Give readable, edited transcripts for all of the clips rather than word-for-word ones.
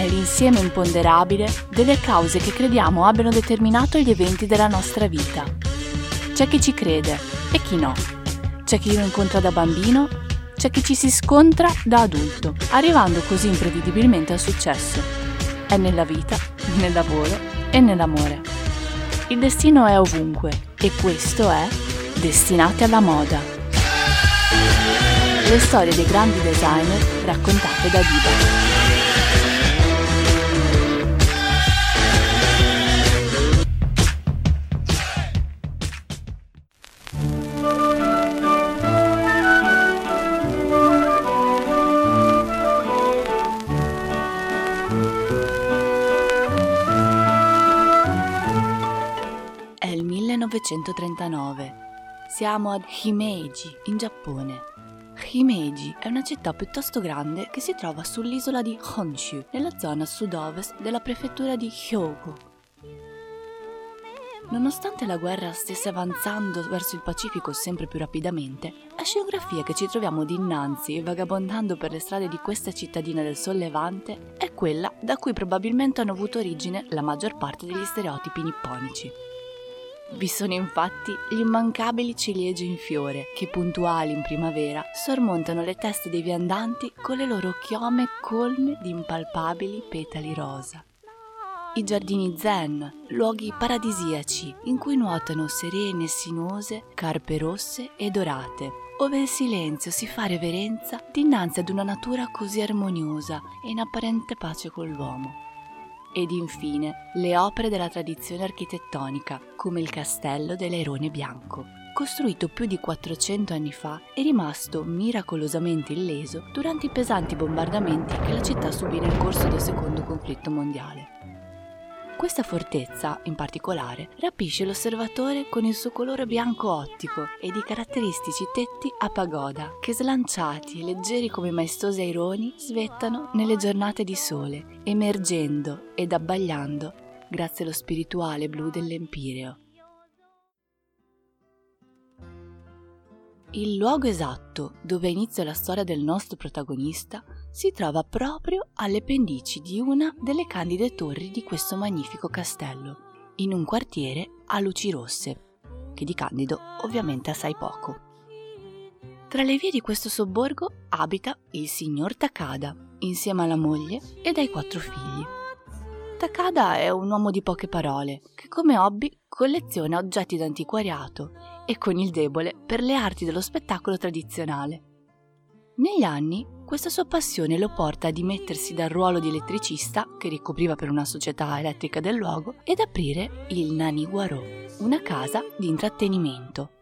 è l'insieme imponderabile delle cause che crediamo abbiano determinato gli eventi della nostra vita. C'è chi ci crede e chi no. C'è chi lo incontra da bambino, c'è chi ci si scontra da adulto, arrivando così imprevedibilmente al successo. È nella vita, nel lavoro e nell'amore. Il destino è ovunque e questo è Destinati alla moda. Le storie dei grandi designer raccontate da Diva. È il 1939. Siamo ad Himeji, in Giappone. Himeji è una città piuttosto grande che si trova sull'isola di Honshu, nella zona sud-ovest della prefettura di Hyogo. Nonostante la guerra stesse avanzando verso il Pacifico sempre più rapidamente, la scenografia che ci troviamo dinanzi, vagabondando per le strade di questa cittadina del Sol Levante, è quella da cui probabilmente hanno avuto origine la maggior parte degli stereotipi nipponici. Vi sono infatti gli immancabili ciliegie in fiore che, puntuali in primavera, sormontano le teste dei viandanti con le loro chiome colme di impalpabili petali rosa. I giardini zen, luoghi paradisiaci in cui nuotano serene e sinuose carpe rosse e dorate, ove il silenzio si fa reverenza dinanzi ad una natura così armoniosa e in apparente pace con l'uomo. Ed infine le opere della tradizione architettonica, come il castello dell'Airone Bianco, costruito più di 400 anni fa e rimasto miracolosamente illeso durante i pesanti bombardamenti che la città subì nel corso del secondo conflitto mondiale. Questa fortezza, in particolare, rapisce l'osservatore con il suo colore bianco ottico ed i caratteristici tetti a pagoda che, slanciati e leggeri come maestosi aironi, svettano nelle giornate di sole, emergendo ed abbagliando grazie allo spirituale blu dell'Empireo. Il luogo esatto dove inizia la storia del nostro protagonista si trova proprio alle pendici di una delle candide torri di questo magnifico castello, in un quartiere a luci rosse, che di candido ovviamente assai poco. Tra le vie di questo sobborgo abita il signor Takada, insieme alla moglie ed ai 4 figli. Takada è un uomo di poche parole, che come hobby colleziona oggetti d'antiquariato e con il debole per le arti dello spettacolo tradizionale. Negli anni, questa sua passione lo porta a dimettersi dal ruolo di elettricista che ricopriva per una società elettrica del luogo ed aprire il Naniwaro, una casa di intrattenimento.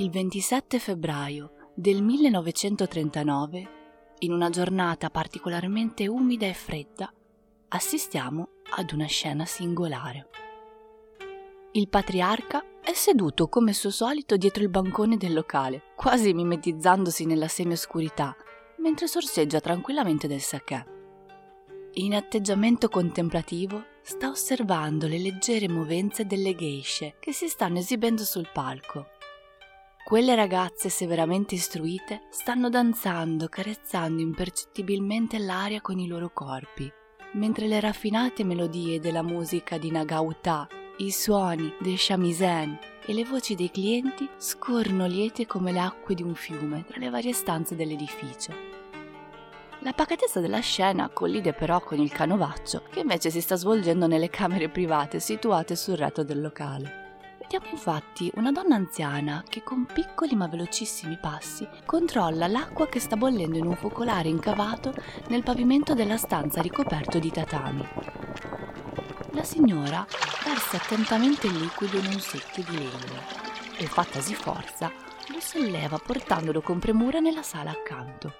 Il 27 febbraio del 1939, in una giornata particolarmente umida e fredda, assistiamo ad una scena singolare. Il patriarca è seduto come suo solito dietro il bancone del locale, quasi mimetizzandosi nella semioscurità, mentre sorseggia tranquillamente del sakè. In atteggiamento contemplativo sta osservando le leggere movenze delle geishe che si stanno esibendo sul palco. Quelle ragazze severamente istruite stanno danzando, carezzando impercettibilmente l'aria con i loro corpi, mentre le raffinate melodie della musica di Nagauta, i suoni del shamisen e le voci dei clienti scorrono liete come le acque di un fiume tra le varie stanze dell'edificio. La pacatezza della scena collide però con il canovaccio che invece si sta svolgendo nelle camere private situate sul retro del locale. Vediamo infatti una donna anziana che con piccoli ma velocissimi passi controlla l'acqua che sta bollendo in un focolare incavato nel pavimento della stanza ricoperto di tatami. La signora versa attentamente il liquido in un secchio di legno e, fattasi forza, lo solleva portandolo con premura nella sala accanto.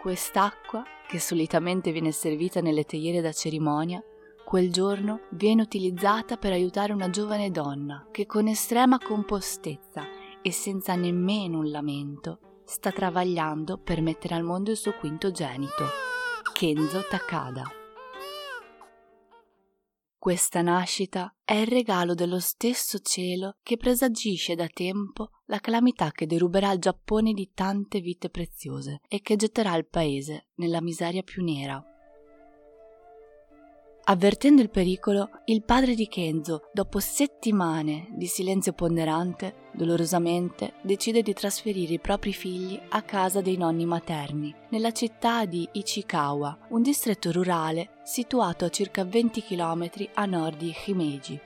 Quest'acqua, che solitamente viene servita nelle teiere da cerimonia, quel giorno viene utilizzata per aiutare una giovane donna che con estrema compostezza e senza nemmeno un lamento sta travagliando per mettere al mondo il suo quintogenito, Kenzo Takada. Questa nascita è il regalo dello stesso cielo che presagisce da tempo la calamità che deruberà il Giappone di tante vite preziose e che getterà il paese nella miseria più nera. Avvertendo il pericolo, il padre di Kenzo, dopo settimane di silenzio ponderante, dolorosamente decide di trasferire i propri figli a casa dei nonni materni, nella città di Ichikawa, un distretto rurale situato a circa 20 km a nord di Himeji.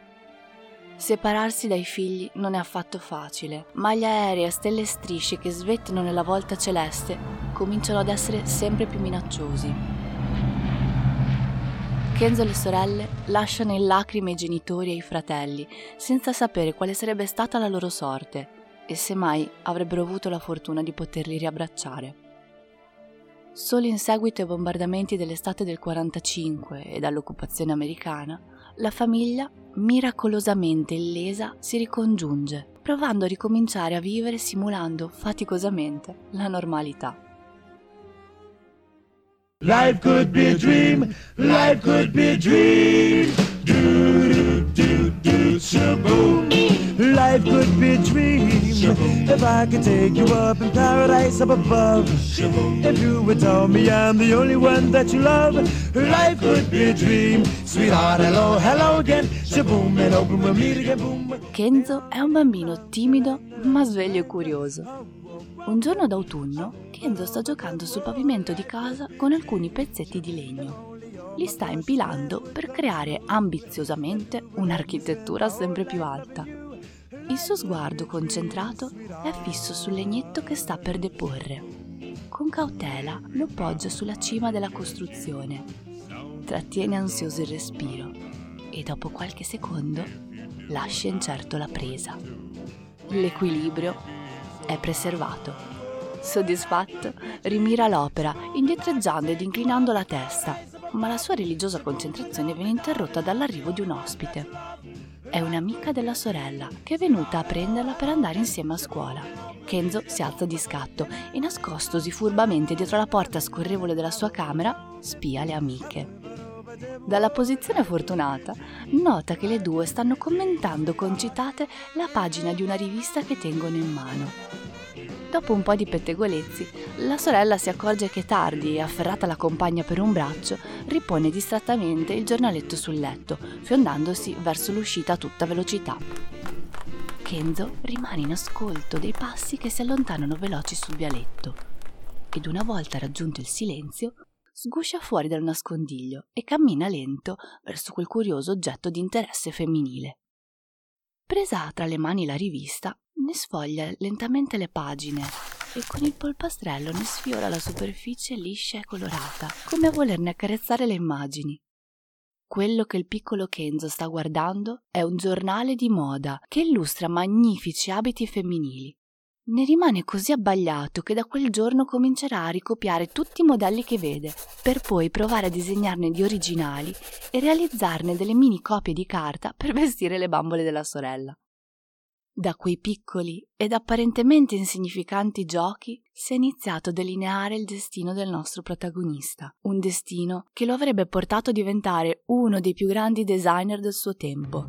Separarsi dai figli non è affatto facile, ma gli aerei a stelle e strisce che svettano nella volta celeste cominciano ad essere sempre più minacciosi. Kenzo e le sorelle lasciano in lacrime i genitori e i fratelli, senza sapere quale sarebbe stata la loro sorte e se mai avrebbero avuto la fortuna di poterli riabbracciare. Solo in seguito ai bombardamenti dell'estate del 45 e dall'occupazione americana, la famiglia, miracolosamente illesa, si ricongiunge, provando a ricominciare a vivere simulando faticosamente la normalità. Life could be a dream, life could be a dream. Do, do, do, do, shaboom. Life could be a dream, shaboom. If I could take you up in paradise up above, shaboom. If you would tell me I'm the only one that you love. Life could be a dream, sweetheart, hello, hello again, shaboom, and open we'll meet again, boom. Kenzo è un bambino timido ma sveglio e curioso. Un giorno d'autunno, Kenzo sta giocando sul pavimento di casa con alcuni pezzetti di legno. Li sta impilando per creare ambiziosamente un'architettura sempre più alta. Il suo sguardo concentrato è fisso sul legnetto che sta per deporre. Con cautela lo poggia sulla cima della costruzione. Trattiene ansioso il respiro e dopo qualche secondo lascia incerto la presa. L'equilibrio è preservato. Soddisfatto, rimira l'opera, indietreggiando ed inclinando la testa, ma la sua religiosa concentrazione viene interrotta dall'arrivo di un ospite. È un'amica della sorella, che è venuta a prenderla per andare insieme a scuola. Kenzo si alza di scatto e, nascostosi furbamente dietro la porta scorrevole della sua camera, spia le amiche. Dalla posizione fortunata, nota che le due stanno commentando concitate la pagina di una rivista che tengono in mano. Dopo un po' di pettegolezzi, la sorella si accorge che è tardi e, afferrata la compagna per un braccio, ripone distrattamente il giornaletto sul letto, fiondandosi verso l'uscita a tutta velocità. Kenzo rimane in ascolto dei passi che si allontanano veloci sul vialetto ed, una volta raggiunto il silenzio, sguscia fuori dal nascondiglio e cammina lento verso quel curioso oggetto di interesse femminile. Presa tra le mani la rivista, ne sfoglia lentamente le pagine e con il polpastrello ne sfiora la superficie liscia e colorata, come a volerne accarezzare le immagini. Quello che il piccolo Kenzo sta guardando è un giornale di moda che illustra magnifici abiti femminili. Ne rimane così abbagliato che da quel giorno comincerà a ricopiare tutti i modelli che vede, per poi provare a disegnarne di originali e realizzarne delle mini copie di carta per vestire le bambole della sorella. Da quei piccoli ed apparentemente insignificanti giochi si è iniziato a delineare il destino del nostro protagonista, un destino che lo avrebbe portato a diventare uno dei più grandi designer del suo tempo.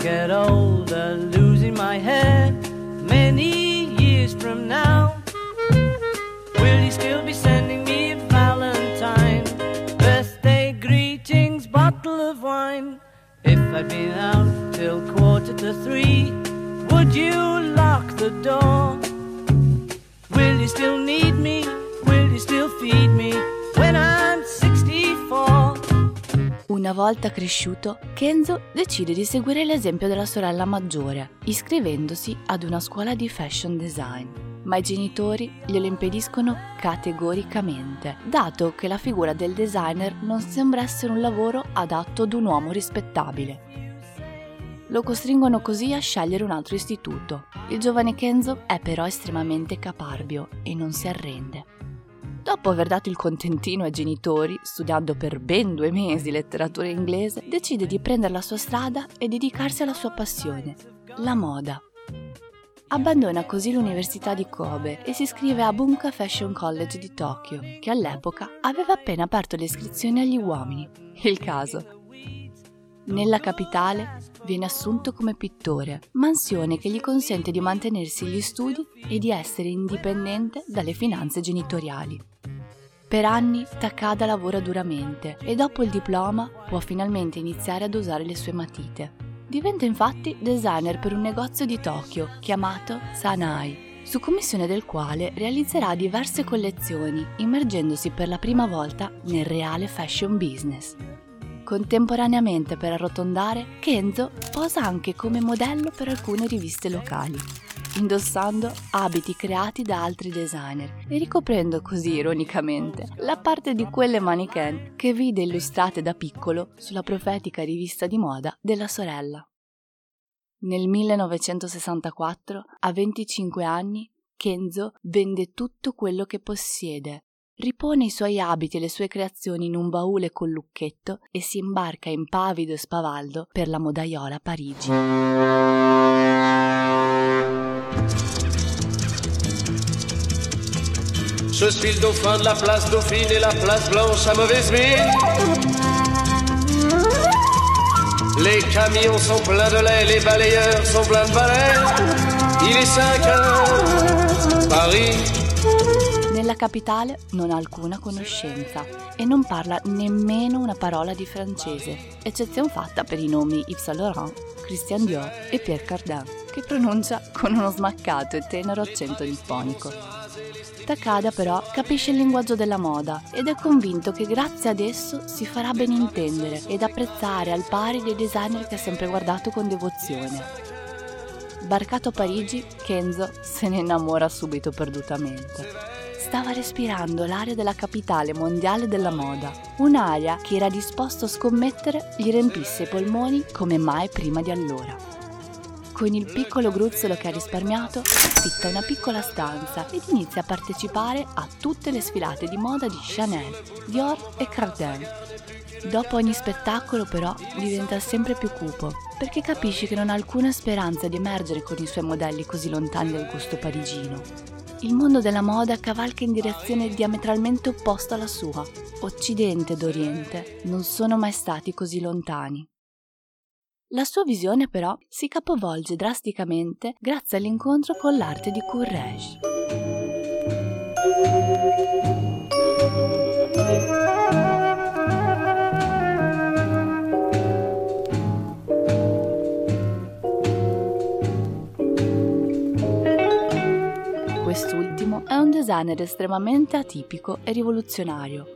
Get older, losing my head many years from now. Will you still be sending me a Valentine? Birthday greetings, bottle of wine. If I'd been out till 2:45, would you lock the door? Will you still need me? Will you still feed me when I'm 64? Una volta cresciuto, Kenzo decide di seguire l'esempio della sorella maggiore, iscrivendosi ad una scuola di fashion design. Ma i genitori glielo impediscono categoricamente, dato che la figura del designer non sembra essere un lavoro adatto ad un uomo rispettabile. Lo costringono così a scegliere un altro istituto. Il giovane Kenzo è però estremamente caparbio e non si arrende. Dopo aver dato il contentino ai genitori, studiando per ben 2 mesi letteratura inglese, decide di prendere la sua strada e dedicarsi alla sua passione, la moda. Abbandona così l'università di Kobe e si iscrive a Bunka Fashion College di Tokyo, che all'epoca aveva appena aperto le iscrizioni agli uomini, il caso. Nella capitale viene assunto come pittore, mansione che gli consente di mantenersi gli studi e di essere indipendente dalle finanze genitoriali. Per anni Takada lavora duramente e dopo il diploma può finalmente iniziare ad usare le sue matite. Diventa infatti designer per un negozio di Tokyo chiamato Sanai, su commissione del quale realizzerà diverse collezioni, immergendosi per la prima volta nel reale fashion business. Contemporaneamente, per arrotondare, Kenzo posa anche come modello per alcune riviste locali, indossando abiti creati da altri designer e ricoprendo così, ironicamente, la parte di quelle mannequin che vide illustrate da piccolo sulla profetica rivista di moda della sorella. Nel 1964, a 25 anni, Kenzo vende tutto quello che possiede, ripone i suoi abiti e le sue creazioni in un baule col lucchetto e si imbarca in pavido spavaldo per la modaiola Parigi. Je suis le dauphin de la place Dauphine et la place Blanche à mauvaise mine. Les camions sont pleins de lait, les balayeurs sont pleins de balais. Il est 5 heures, Paris. Nella capitale non ha alcuna conoscenza e non parla nemmeno una parola di francese, eccezione fatta per i nomi Yves Saint Laurent, Christian Dior e Pierre Cardin, che pronuncia con uno smaccato e tenero accento nipponico. Takada però capisce il linguaggio della moda ed è convinto che grazie ad esso si farà ben intendere ed apprezzare al pari dei designer che ha sempre guardato con devozione. Barcato a Parigi, Kenzo se ne innamora subito perdutamente. Stava respirando l'aria della capitale mondiale della moda, un'aria che era disposto a scommettere gli riempisse i polmoni come mai prima di allora. Con il piccolo gruzzolo che ha risparmiato, affitta una piccola stanza ed inizia a partecipare a tutte le sfilate di moda di Chanel, Dior e Cardin. Dopo ogni spettacolo però diventa sempre più cupo, perché capisce che non ha alcuna speranza di emergere con i suoi modelli così lontani dal gusto parigino. Il mondo della moda cavalca in direzione diametralmente opposta alla sua. Occidente ed Oriente non sono mai stati così lontani. La sua visione però si capovolge drasticamente grazie all'incontro con l'arte di Courrèges. Quest'ultimo è un designer estremamente atipico e rivoluzionario.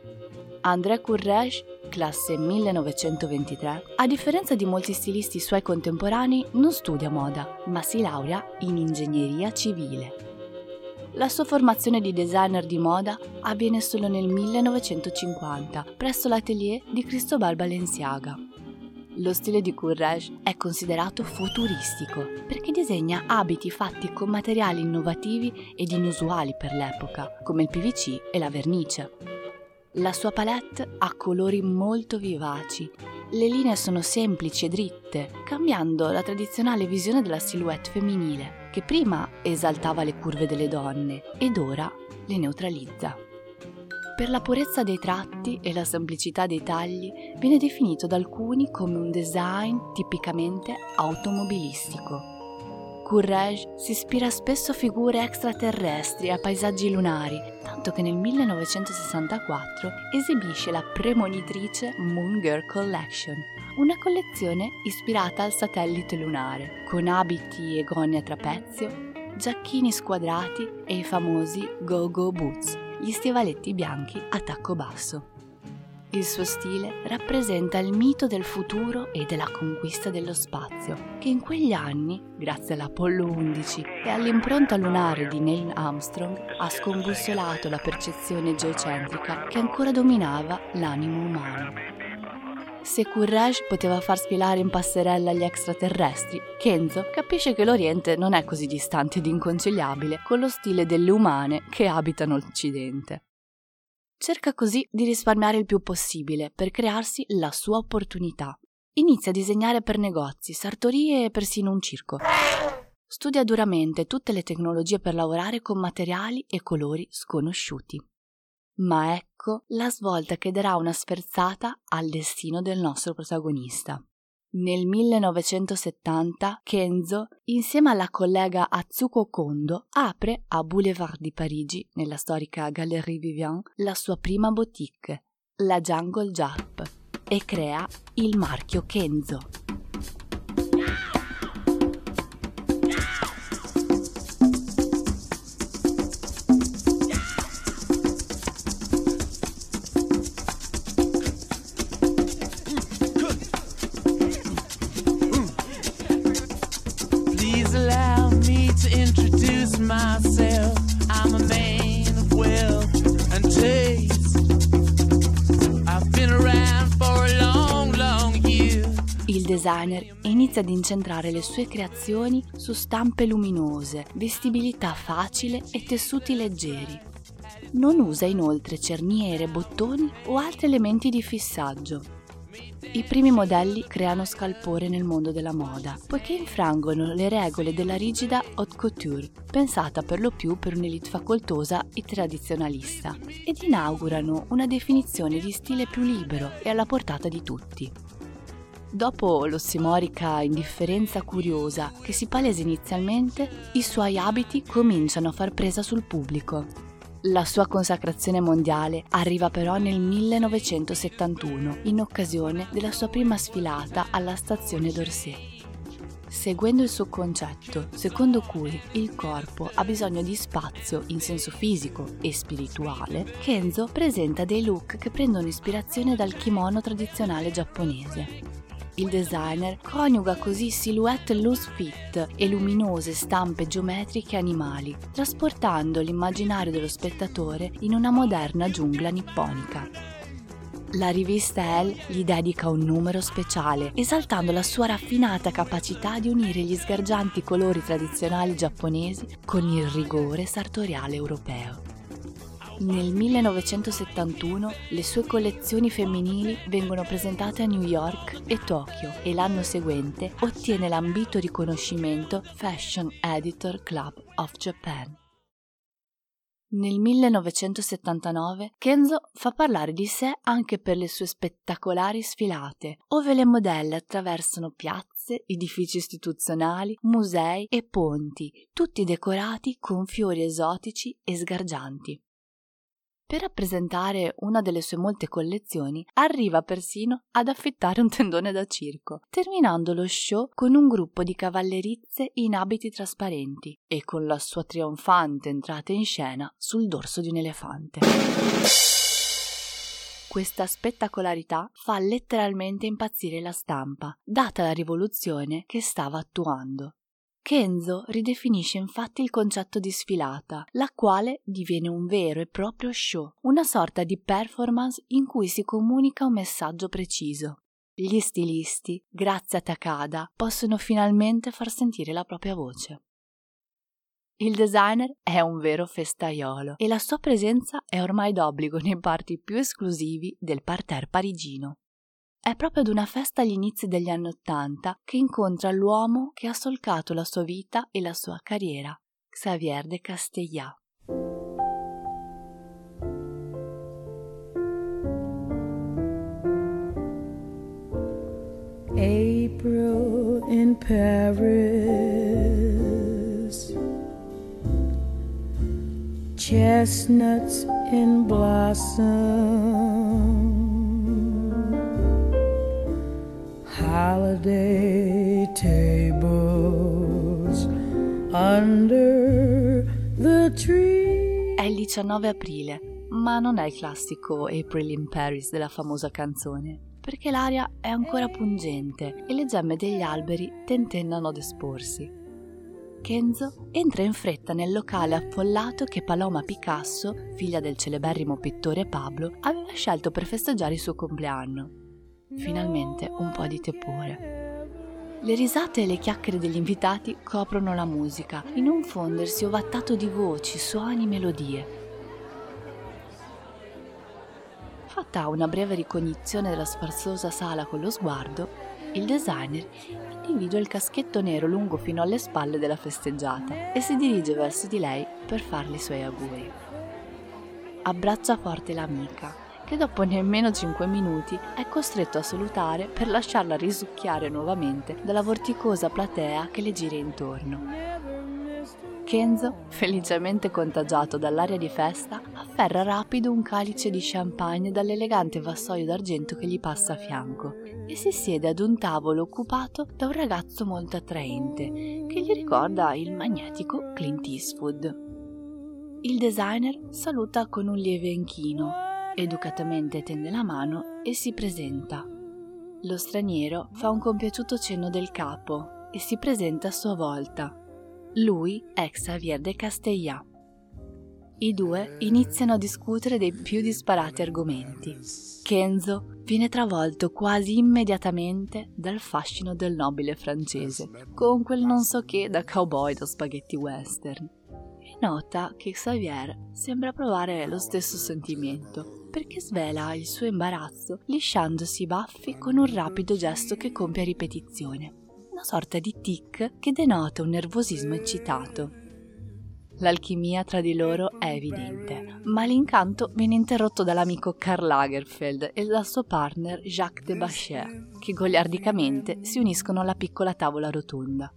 André Courrèges, classe 1923, a differenza di molti stilisti suoi contemporanei, non studia moda, ma si laurea in ingegneria civile. La sua formazione di designer di moda avviene solo nel 1950, presso l'atelier di Cristóbal Balenciaga. Lo stile di Courrèges è considerato futuristico perché disegna abiti fatti con materiali innovativi ed inusuali per l'epoca, come il PVC e la vernice. La sua palette ha colori molto vivaci, le linee sono semplici e dritte, cambiando la tradizionale visione della silhouette femminile, che prima esaltava le curve delle donne ed ora le neutralizza. Per la purezza dei tratti e la semplicità dei tagli viene definito da alcuni come un design tipicamente automobilistico. Courrèges si ispira spesso a figure extraterrestri e a paesaggi lunari, tanto che nel 1964 esibisce la premonitrice Moon Girl Collection, una collezione ispirata al satellite lunare, con abiti e gonne a trapezio, giacchini squadrati e i famosi go-go boots, gli stivaletti bianchi a tacco basso. Il suo stile rappresenta il mito del futuro e della conquista dello spazio, che in quegli anni, grazie all'Apollo 11 e all'impronta lunare di Neil Armstrong, ha scombussolato la percezione geocentrica che ancora dominava l'animo umano. Se Courrèges poteva far sfilare in passerella gli extraterrestri, Kenzo capisce che l'Oriente non è così distante ed inconciliabile con lo stile delle umane che abitano l'Occidente. Cerca così di risparmiare il più possibile per crearsi la sua opportunità. Inizia a disegnare per negozi, sartorie e persino un circo. Studia duramente tutte le tecnologie per lavorare con materiali e colori sconosciuti. Ma ecco la svolta che darà una sferzata al destino del nostro protagonista. Nel 1970 Kenzo, insieme alla collega Atsuko Kondo, apre a Boulevard di Parigi, nella storica Galerie Vivian, la sua prima boutique, la Jungle Jap, e crea il marchio Kenzo. Il designer inizia ad incentrare le sue creazioni su stampe luminose, vestibilità facile e tessuti leggeri. Non usa inoltre cerniere, bottoni o altri elementi di fissaggio. I primi modelli creano scalpore nel mondo della moda, poiché infrangono le regole della rigida haute couture, pensata per lo più per un'elite facoltosa e tradizionalista, ed inaugurano una definizione di stile più libero e alla portata di tutti. Dopo l'ossimorica indifferenza curiosa che si palesa inizialmente, i suoi abiti cominciano a far presa sul pubblico. La sua consacrazione mondiale arriva però nel 1971, in occasione della sua prima sfilata alla Stazione d'Orsay. Seguendo il suo concetto, secondo cui il corpo ha bisogno di spazio in senso fisico e spirituale, Kenzo presenta dei look che prendono ispirazione dal kimono tradizionale giapponese. Il designer coniuga così silhouette loose fit e luminose stampe geometriche animali, trasportando l'immaginario dello spettatore in una moderna giungla nipponica. La rivista Elle gli dedica un numero speciale, esaltando la sua raffinata capacità di unire gli sgargianti colori tradizionali giapponesi con il rigore sartoriale europeo. Nel 1971 le sue collezioni femminili vengono presentate a New York e Tokyo e l'anno seguente ottiene l'ambito riconoscimento Fashion Editor Club of Japan. Nel 1979 Kenzo fa parlare di sé anche per le sue spettacolari sfilate, ove le modelle attraversano piazze, edifici istituzionali, musei e ponti, tutti decorati con fiori esotici e sgargianti. Per rappresentare una delle sue molte collezioni, arriva persino ad affittare un tendone da circo, terminando lo show con un gruppo di cavallerizze in abiti trasparenti e con la sua trionfante entrata in scena sul dorso di un elefante. Questa spettacolarità fa letteralmente impazzire la stampa, data la rivoluzione che stava attuando. Kenzo ridefinisce infatti il concetto di sfilata, la quale diviene un vero e proprio show, una sorta di performance in cui si comunica un messaggio preciso. Gli stilisti, grazie a Takada, possono finalmente far sentire la propria voce. Il designer è un vero festaiolo e la sua presenza è ormai d'obbligo nei party più esclusivi del parterre parigino. È proprio ad una festa agli inizi degli anni '80 che incontra l'uomo che ha solcato la sua vita e la sua carriera, Xavier de Castellat. April in Paris, chestnuts in blossom, holiday tables under the tree. È il 19 aprile, ma non è il classico April in Paris della famosa canzone, perché l'aria è ancora pungente e le gemme degli alberi tentennano d'esporsi. Kenzo entra in fretta nel locale affollato che Paloma Picasso, figlia del celeberrimo pittore Pablo, aveva scelto per festeggiare il suo compleanno. Finalmente un po' di tepore. Le risate e le chiacchiere degli invitati coprono la musica in un fondersi ovattato di voci, suoni, melodie. Fatta una breve ricognizione della sfarzosa sala con lo sguardo, il designer individua il caschetto nero lungo fino alle spalle della festeggiata e si dirige verso di lei per farle i suoi auguri. Abbraccia forte l'amica, che dopo nemmeno 5 minuti è costretto a salutare per lasciarla risucchiare nuovamente dalla vorticosa platea che le gira intorno. Kenzo, felicemente contagiato dall'aria di festa, afferra rapido un calice di champagne dall'elegante vassoio d'argento che gli passa a fianco e si siede ad un tavolo occupato da un ragazzo molto attraente che gli ricorda il magnetico Clint Eastwood. Il designer saluta con un lieve inchino, educatamente tende la mano e si presenta. Lo straniero fa un compiaciuto cenno del capo e si presenta a sua volta. Lui è Xavier de Castellat. I due iniziano a discutere dei più disparati argomenti. Kenzo viene travolto quasi immediatamente dal fascino del nobile francese, con quel non so che da cowboy da spaghetti western. E nota che Xavier sembra provare lo stesso sentimento, perché svela il suo imbarazzo lisciandosi i baffi con un rapido gesto che compie a ripetizione. Una sorta di tic che denota un nervosismo eccitato. L'alchimia tra di loro è evidente, ma l'incanto viene interrotto dall'amico Karl Lagerfeld e dal suo partner Jacques de Bacher, che goliardicamente si uniscono alla piccola tavola rotonda.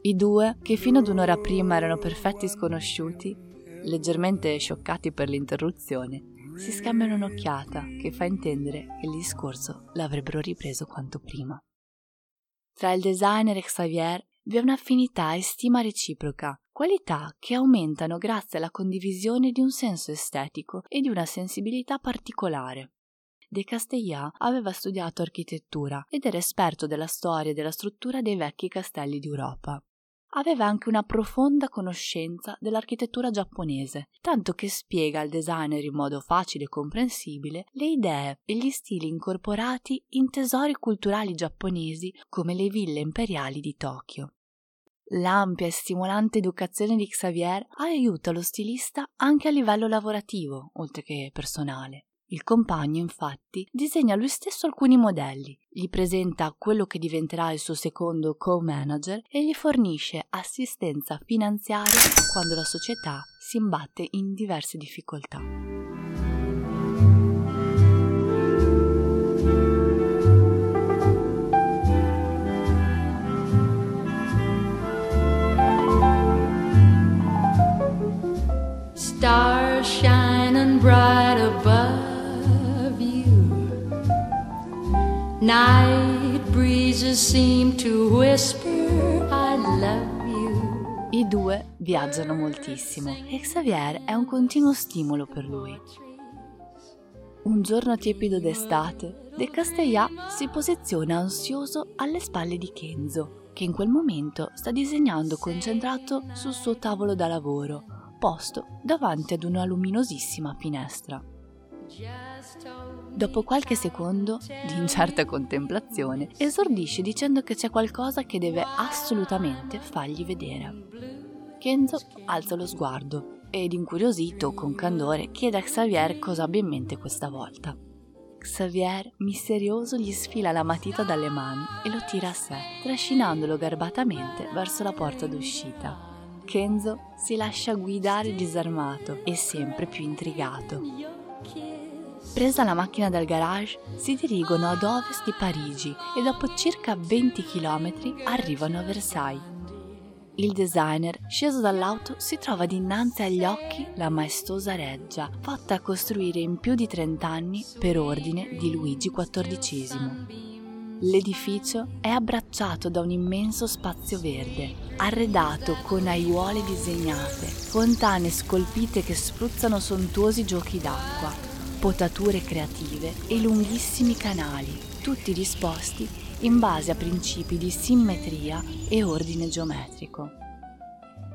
I due, che fino ad un'ora prima erano perfetti sconosciuti, leggermente scioccati per l'interruzione, si scambiano un'occhiata che fa intendere che il discorso l'avrebbero ripreso quanto prima. Tra il designer e Xavier vi è un'affinità e stima reciproca, qualità che aumentano grazie alla condivisione di un senso estetico e di una sensibilità particolare. De Castellat aveva studiato architettura ed era esperto della storia e della struttura dei vecchi castelli d'Europa. Aveva anche una profonda conoscenza dell'architettura giapponese, tanto che spiega al designer in modo facile e comprensibile le idee e gli stili incorporati in tesori culturali giapponesi come le ville imperiali di Tokyo. L'ampia e stimolante educazione di Xavier aiuta lo stilista anche a livello lavorativo, oltre che personale. Il compagno, infatti, disegna lui stesso alcuni modelli, gli presenta quello che diventerà il suo secondo co-manager e gli fornisce assistenza finanziaria quando la società si imbatte in diverse difficoltà. Stars shining bright above. Night breezes seem to whisper I love you. I due viaggiano moltissimo e Xavier è un continuo stimolo per lui. Un giorno tiepido d'estate, De Castellat si posiziona ansioso alle spalle di Kenzo, che in quel momento sta disegnando concentrato sul suo tavolo da lavoro, posto davanti ad una luminosissima finestra. Dopo qualche secondo di incerta contemplazione, esordisce dicendo che c'è qualcosa che deve assolutamente fargli vedere. Kenzo alza lo sguardo ed, incuriosito, con candore, chiede a Xavier cosa abbia in mente questa volta. Xavier, misterioso, gli sfila la matita dalle mani e lo tira a sé, trascinandolo garbatamente verso la porta d'uscita. Kenzo si lascia guidare disarmato e sempre più intrigato. Presa la macchina dal garage, si dirigono ad ovest di Parigi e dopo circa 20 km arrivano a Versailles. Il designer, sceso dall'auto, si trova dinanzi agli occhi la maestosa reggia, fatta costruire in più di 30 anni per ordine di Luigi XIV. L'edificio è abbracciato da un immenso spazio verde, arredato con aiuole disegnate, fontane scolpite che spruzzano sontuosi giochi d'acqua, potature creative e lunghissimi canali, tutti disposti in base a principi di simmetria e ordine geometrico.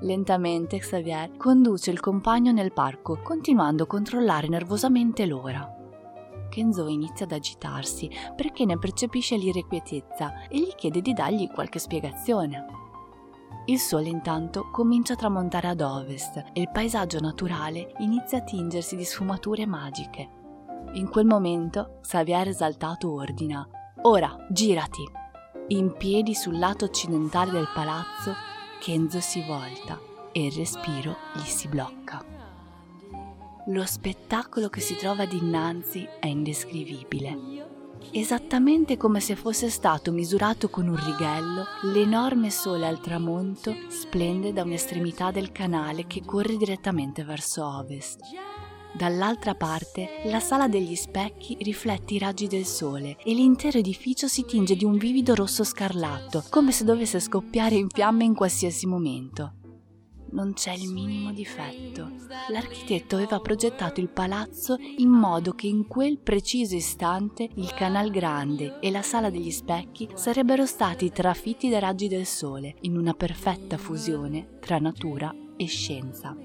Lentamente Xavier conduce il compagno nel parco, continuando a controllare nervosamente l'ora. Kenzo inizia ad agitarsi perché ne percepisce l'irrequietezza e gli chiede di dargli qualche spiegazione. Il sole intanto comincia a tramontare ad ovest e il paesaggio naturale inizia a tingersi di sfumature magiche. In quel momento Xavier esaltato ordina: «Ora, girati!» In piedi sul lato occidentale del palazzo, Kenzo si volta e il respiro gli si blocca. Lo spettacolo che si trova dinanzi è indescrivibile. Esattamente come se fosse stato misurato con un righello, l'enorme sole al tramonto splende da un'estremità del canale che corre direttamente verso ovest. Dall'altra parte, la sala degli specchi riflette i raggi del sole e l'intero edificio si tinge di un vivido rosso scarlatto, come se dovesse scoppiare in fiamme in qualsiasi momento. Non c'è il minimo difetto. L'architetto aveva progettato il palazzo in modo che in quel preciso istante il Canal Grande e la Sala degli Specchi sarebbero stati trafitti dai raggi del sole, in una perfetta fusione tra natura e scienza.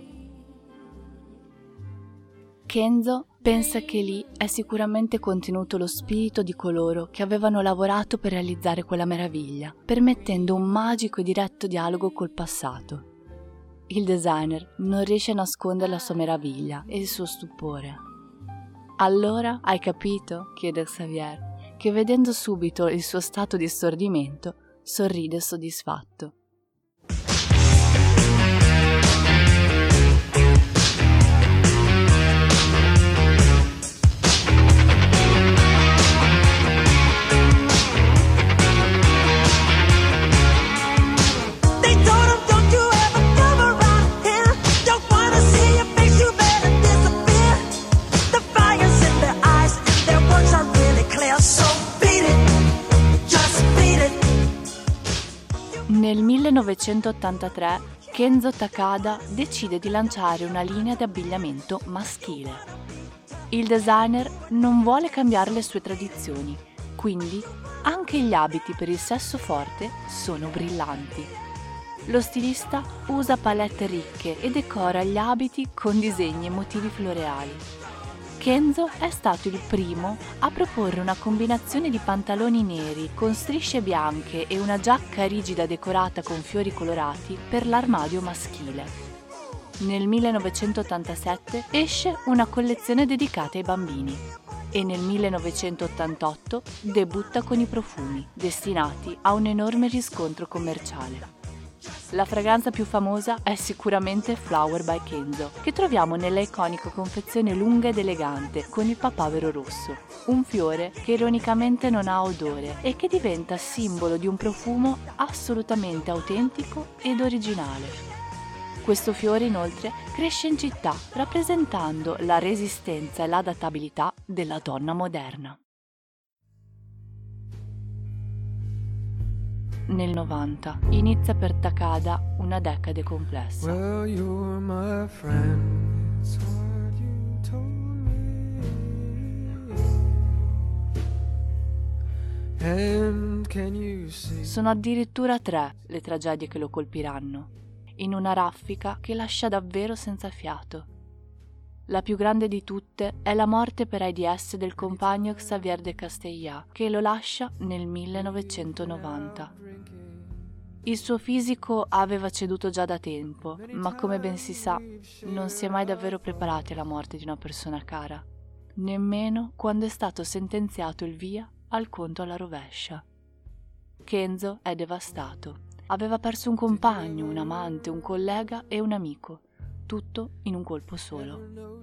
Kenzo pensa che lì è sicuramente contenuto lo spirito di coloro che avevano lavorato per realizzare quella meraviglia, permettendo un magico e diretto dialogo col passato. Il designer non riesce a nascondere la sua meraviglia e il suo stupore. «Allora, hai capito?» chiede Xavier, che vedendo subito il suo stato di stordimento, sorride soddisfatto. Nel 1983 Kenzo Takada decide di lanciare una linea di abbigliamento maschile. Il designer non vuole cambiare le sue tradizioni, quindi anche gli abiti per il sesso forte sono brillanti. Lo stilista usa palette ricche e decora gli abiti con disegni e motivi floreali. Kenzo è stato il primo a proporre una combinazione di pantaloni neri con strisce bianche e una giacca rigida decorata con fiori colorati per l'armadio maschile. Nel 1987 esce una collezione dedicata ai bambini e nel 1988 debutta con i profumi, destinati a un enorme riscontro commerciale. La fragranza più famosa è sicuramente Flower by Kenzo, che troviamo nella iconica confezione lunga ed elegante con il papavero rosso, un fiore che ironicamente non ha odore e che diventa simbolo di un profumo assolutamente autentico ed originale. Questo fiore inoltre cresce in città, rappresentando la resistenza e l'adattabilità della donna moderna. Nel 90 inizia per Takada una decade complessa. Well, you're my friend, it's what you told me. And can you see? Sono addirittura 3 le tragedie che lo colpiranno, in una raffica che lascia davvero senza fiato. La più grande di tutte è la morte per AIDS del compagno Xavier de Castellat, che lo lascia nel 1990. Il suo fisico aveva ceduto già da tempo, ma come ben si sa, non si è mai davvero preparati alla morte di una persona cara, nemmeno quando è stato sentenziato il via al conto alla rovescia. Kenzo è devastato. Aveva perso un compagno, un amante, un collega e un amico. Tutto in un colpo solo.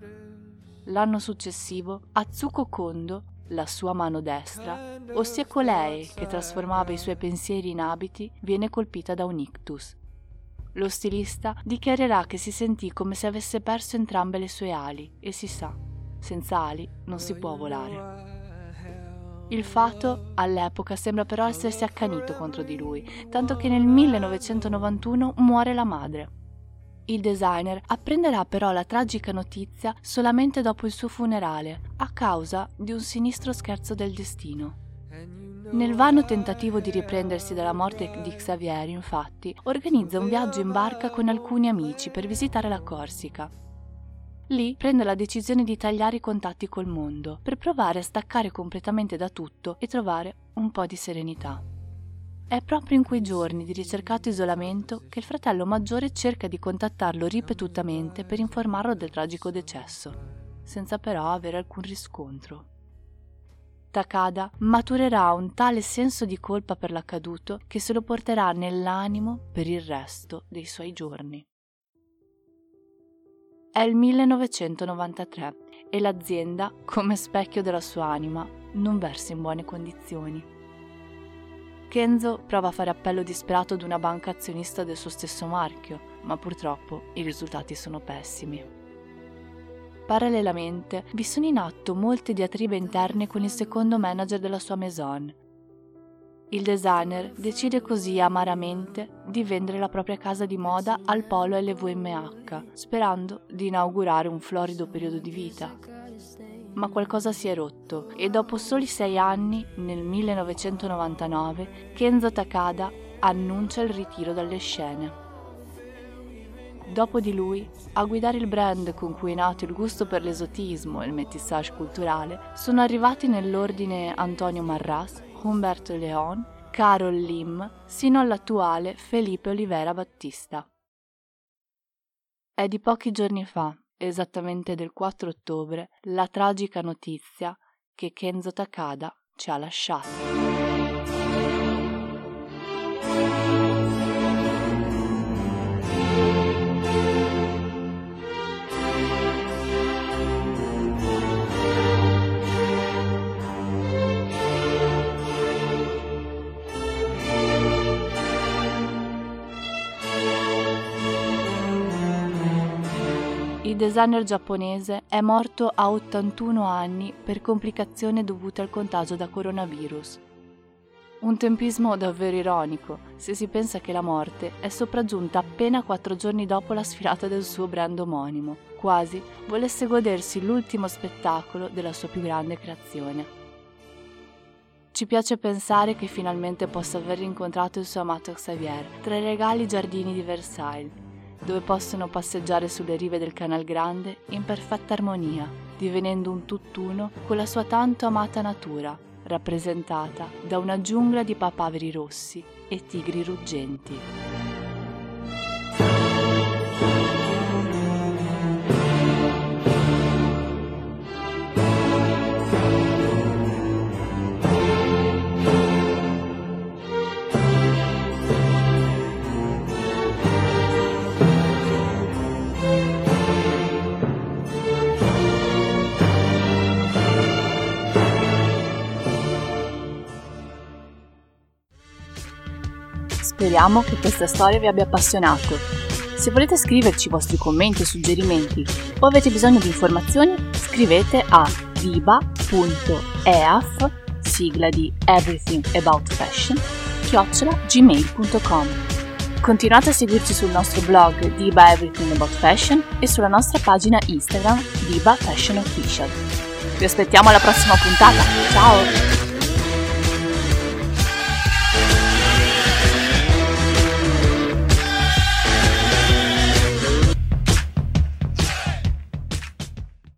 L'anno successivo, Atsuko Kondo, la sua mano destra, ossia colei che trasformava i suoi pensieri in abiti, viene colpita da un ictus. Lo stilista dichiarerà che si sentì come se avesse perso entrambe le sue ali e si sa, senza ali non si può volare. Il fato, all'epoca, sembra però essersi accanito contro di lui, tanto che nel 1991 muore la madre. Il designer apprenderà però la tragica notizia solamente dopo il suo funerale, a causa di un sinistro scherzo del destino. Nel vano tentativo di riprendersi dalla morte di Xavier, infatti, organizza un viaggio in barca con alcuni amici per visitare la Corsica. Lì prende la decisione di tagliare i contatti col mondo, per provare a staccare completamente da tutto e trovare un po' di serenità. È proprio in quei giorni di ricercato isolamento che il fratello maggiore cerca di contattarlo ripetutamente per informarlo del tragico decesso. senza però avere alcun riscontro. Takada maturerà un tale senso di colpa per l'accaduto che se lo porterà nell'animo per il resto dei suoi giorni. È il 1993 e l'azienda, come specchio della sua anima, non versa in buone condizioni. Kenzo prova a fare appello disperato ad una banca azionista del suo stesso marchio, ma purtroppo i risultati sono pessimi. Parallelamente, vi sono in atto molte diatribe interne con il secondo manager della sua maison. Il designer decide così amaramente di vendere la propria casa di moda al polo LVMH, sperando di inaugurare un florido periodo di vita. Ma qualcosa si è rotto e dopo soli 6 anni, nel 1999, Kenzo Takada annuncia il ritiro dalle scene. Dopo di lui, a guidare il brand con cui è nato il gusto per l'esotismo e il métissage culturale, sono arrivati nell'ordine Antonio Marras, Humberto Leon, Carol Lim, sino all'attuale Felipe Olivera Battista. È di pochi giorni fa, esattamente del 4 ottobre, la tragica notizia che Kenzo Takada ci ha lasciato. Il designer giapponese è morto a 81 anni per complicazioni dovute al contagio da coronavirus. Un tempismo davvero ironico, se si pensa che la morte è sopraggiunta appena 4 giorni dopo la sfilata del suo brand omonimo, quasi volesse godersi l'ultimo spettacolo della sua più grande creazione. Ci piace pensare che finalmente possa aver rincontrato il suo amato Xavier tra i regali giardini di Versailles, dove possono passeggiare sulle rive del Canal Grande in perfetta armonia, divenendo un tutt'uno con la sua tanto amata natura, rappresentata da una giungla di papaveri rossi e tigri ruggenti. Speriamo che questa storia vi abbia appassionato. Se volete scriverci i vostri commenti e suggerimenti o avete bisogno di informazioni, scrivete a diva.eaf, sigla di Everything About Fashion, @gmail.com. Continuate a seguirci sul nostro blog Diva Everything About Fashion e sulla nostra pagina Instagram Diva Fashion Official. Vi aspettiamo alla prossima puntata. Ciao!